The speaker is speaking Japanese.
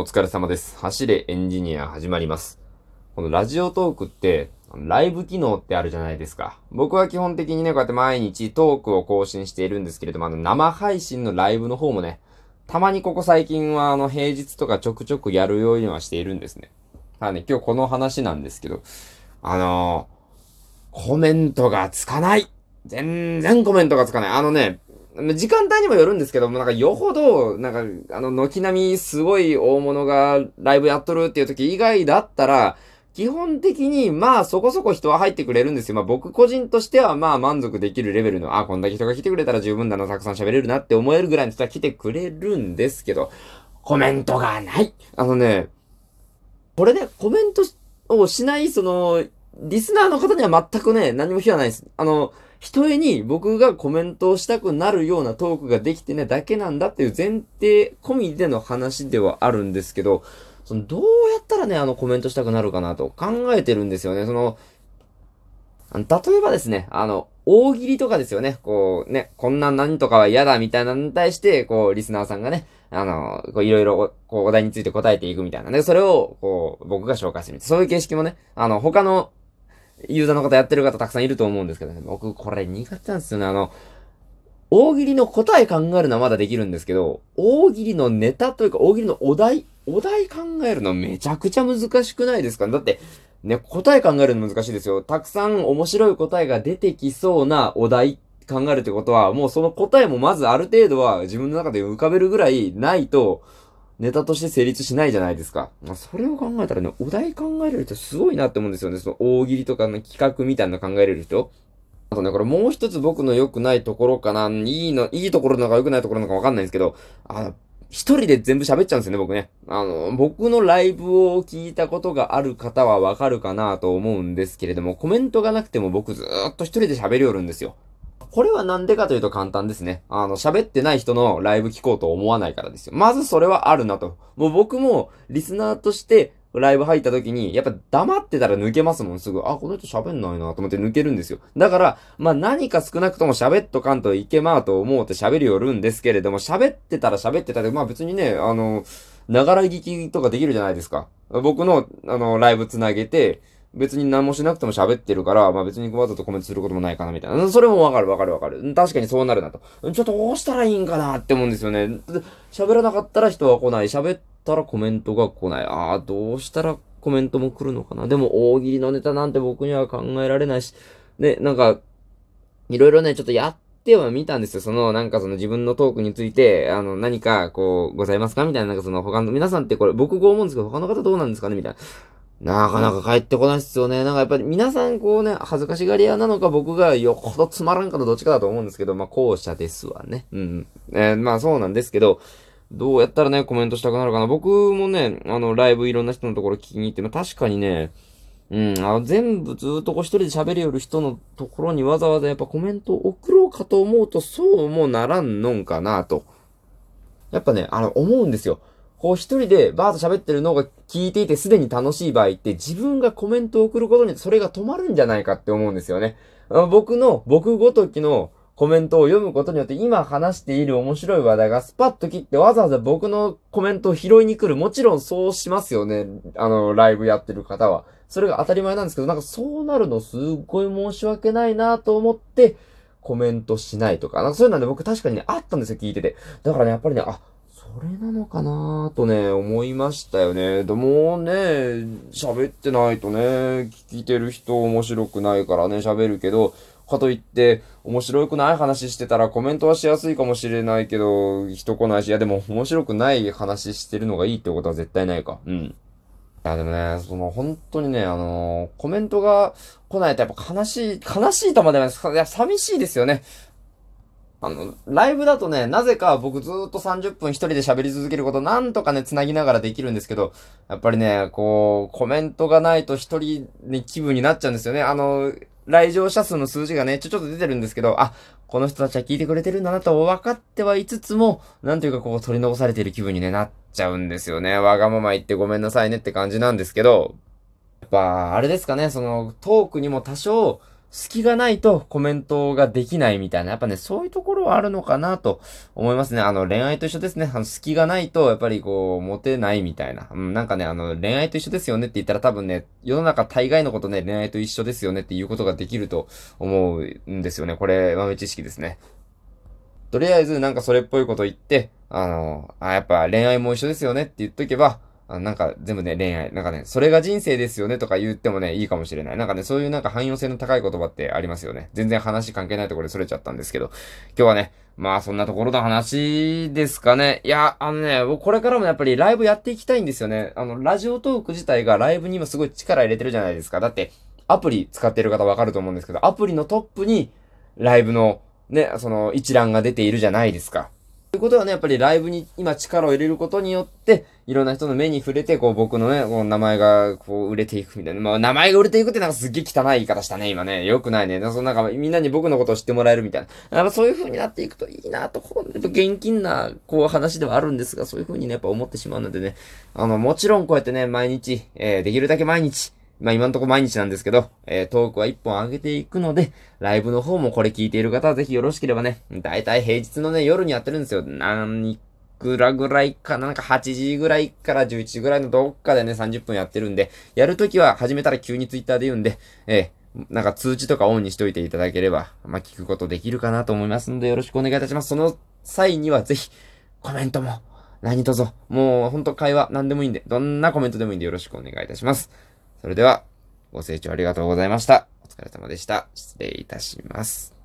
お疲れ様です。走れエンジニア始まります。このラジオトークってライブ機能ってあるじゃないですか。僕は基本的にね、こうやって毎日トークを更新しているんですけれども、生配信のライブの方もね、たまにここ最近は平日とかちょくちょくやるようにはしているんですね。ただね、今日この話なんですけど、コメントがつかない。全然コメントがつかない。時間帯にもよるんですけども、よほど、軒並みすごい大物がライブやっとるっていう時以外だったら、基本的に、そこそこ人は入ってくれるんですよ。僕個人としては、満足できるレベルの、こんだけ人が来てくれたら十分だな、たくさん喋れるなって思えるぐらいの人は来てくれるんですけど、コメントがない。これね、コメントをしない、リスナーの方には全くね、何も非はないです。一重に僕がコメントをしたくなるようなトークができてねだけなんだっていう前提込みでの話ではあるんですけど、どうやったらね、コメントしたくなるかなと考えてるんですよね。例えばですね、大喜利とかですよね。こんな何とかは嫌だみたいなのに対して、リスナーさんがね、いろいろ、お題について答えていくみたいなね。それを、僕が紹介するみたいな。そういう形式もね、他の、ユーザーの方やってる方たくさんいると思うんですけどね。僕、これ苦手なんですよね。大喜利の答え考えるのはまだできるんですけど、大喜利のネタというか、大喜利のお題考えるのめちゃくちゃ難しくないですかね。だって、ね、答え考えるの難しいですよ。たくさん面白い答えが出てきそうなお題考えるってことは、もうその答えもまずある程度は自分の中で浮かべるぐらいないと、ネタとして成立しないじゃないですか。それを考えたらね、お題考えれる人すごいなって思うんですよね。大喜利とかの企画みたいなの考えれる人。あとね、これもう一つ僕の良くないところかな。いいところなのか良くないところなのかわかんないんですけど、一人で全部喋っちゃうんですよね、僕ね。僕のライブを聞いたことがある方はわかるかなと思うんですけれども、コメントがなくても僕ずーっと一人で喋りおるんですよ。これはなんでかというと簡単ですね。喋ってない人のライブ聞こうと思わないからですよ。まずそれはあるなと。もう僕もリスナーとしてライブ入った時に、やっぱ黙ってたら抜けますもん、すぐ。この人喋んないなと思って抜けるんですよ。だから、何か少なくとも喋っとかんといけまーと思うって喋りよるんですけれども、喋ってたで、別にね、ながら聞きとかできるじゃないですか。僕の、ライブつなげて、別に何もしなくても喋ってるから、別にわざとコメントすることもないかなみたいな。それもわかる。確かにそうなるなと。ちょっとどうしたらいいんかなって思うんですよね。喋らなかったら人は来ない。喋ったらコメントが来ない。どうしたらコメントも来るのかな。でも大喜利のネタなんて僕には考えられないし。で、いろいろね、ちょっとやっては見たんですよ。自分のトークについて、何かございますかみたいな、他の皆さんってこれ、僕が思うんですけど、他の方どうなんですかねみたいな。なかなか帰ってこないっすよね。やっぱり皆さん恥ずかしがり屋なのか僕がよほどつまらんかのどっちかだと思うんですけど、後者ですわね。うん。そうなんですけど、どうやったらね、コメントしたくなるかな。僕もね、ライブいろんな人のところ聞きに行って、確かにね、全部ずーっと一人で喋りよる人のところにわざわざやっぱコメントを送ろうかと思うと、そうもならんのんかなと。やっぱね、思うんですよ。一人でバーッと喋ってるのが聞いていてすでに楽しい場合って自分がコメントを送ることにそれが止まるんじゃないかって思うんですよね。僕ごときのコメントを読むことによって今話している面白い話題がスパッと切ってわざわざ僕のコメントを拾いに来る。もちろんそうしますよね。ライブやってる方は。それが当たり前なんですけど、そうなるのすっごい申し訳ないなと思ってコメントしないとか。そういうので僕確かにね、あったんですよ、聞いてて。だからね、やっぱりね、それなのかなぁとね、思いましたよね。でもね、喋ってないとね、聞いてる人面白くないからね、喋るけど、かといって、面白くない話してたらコメントはしやすいかもしれないけど、人来ないし、いやでも面白くない話してるのがいいってことは絶対ないか。うん。いやでもね、本当にね、コメントが来ないとやっぱ悲しいとまではないです。寂しいですよね。ライブだとね、なぜか僕ずーっと30分一人で喋り続けることなんとかね、繋ぎながらできるんですけど、やっぱりね、コメントがないと一人に気分になっちゃうんですよね。来場者数の数字がね、ちょっと出てるんですけど、この人たちは聞いてくれてるんだなと分かってはいつつも、なんというか取り残されている気分にね、なっちゃうんですよね。わがまま言ってごめんなさいねって感じなんですけど、やっぱ、あれですかね、トークにも多少、隙がないとコメントができないみたいな、やっぱね、そういうところはあるのかなと思いますね。恋愛と一緒ですね。隙がないと、やっぱりこう、モテないみたいな。うん、なんかね、恋愛と一緒ですよねって言ったら多分ね、世の中大概のことね、恋愛と一緒ですよねっていうことができると思うんですよね。これ、豆知識ですね。とりあえず、なんかそれっぽいこと言って、やっぱ恋愛も一緒ですよねって言っとけば、なんか全部ね、恋愛。なんかね、それが人生ですよねとか言ってもね、いいかもしれない。なんかね、そういうなんか汎用性の高い言葉ってありますよね。全然話関係ないところでそれちゃったんですけど。今日はね、まあそんなところの話ですかね。いや、僕これからもやっぱりライブやっていきたいんですよね。ラジオトーク自体がライブにもすごい力入れてるじゃないですか。だって、アプリ使ってる方わかると思うんですけど、アプリのトップにライブのね、その一覧が出ているじゃないですか。ということはね、やっぱりライブに今力を入れることによって、いろんな人の目に触れて、こう僕のね、こう名前がこう売れていくみたいな。まあ名前が売れていくってなんかすっげえ汚い言い方したね、今ね。良くないね。そのなんかみんなに僕のことを知ってもらえるみたいな。そういう風になっていくといいなと、こう、現金な、こう話ではあるんですが、そういう風にね、やっぱ思ってしまうのでね。もちろんこうやってね、毎日、できるだけ毎日、まあ今のところ毎日なんですけど、トークは一本上げていくので、ライブの方もこれ聞いている方はぜひよろしければね、だいたい平日のね、夜にやってるんですよ。何くらぐらいかな、なんか8時ぐらいから11時ぐらいのどっかでね、30分やってるんで、やるときは始めたら急にツイッターで言うんで、なんか通知とかオンにしといていただければ、まあ聞くことできるかなと思いますのでよろしくお願いいたします。その際にはぜひ、コメントも何卒、もうほんと会話何でもいいんで、どんなコメントでもいいんでよろしくお願いいたします。それでは、ご清聴ありがとうございました。お疲れ様でした。失礼いたします。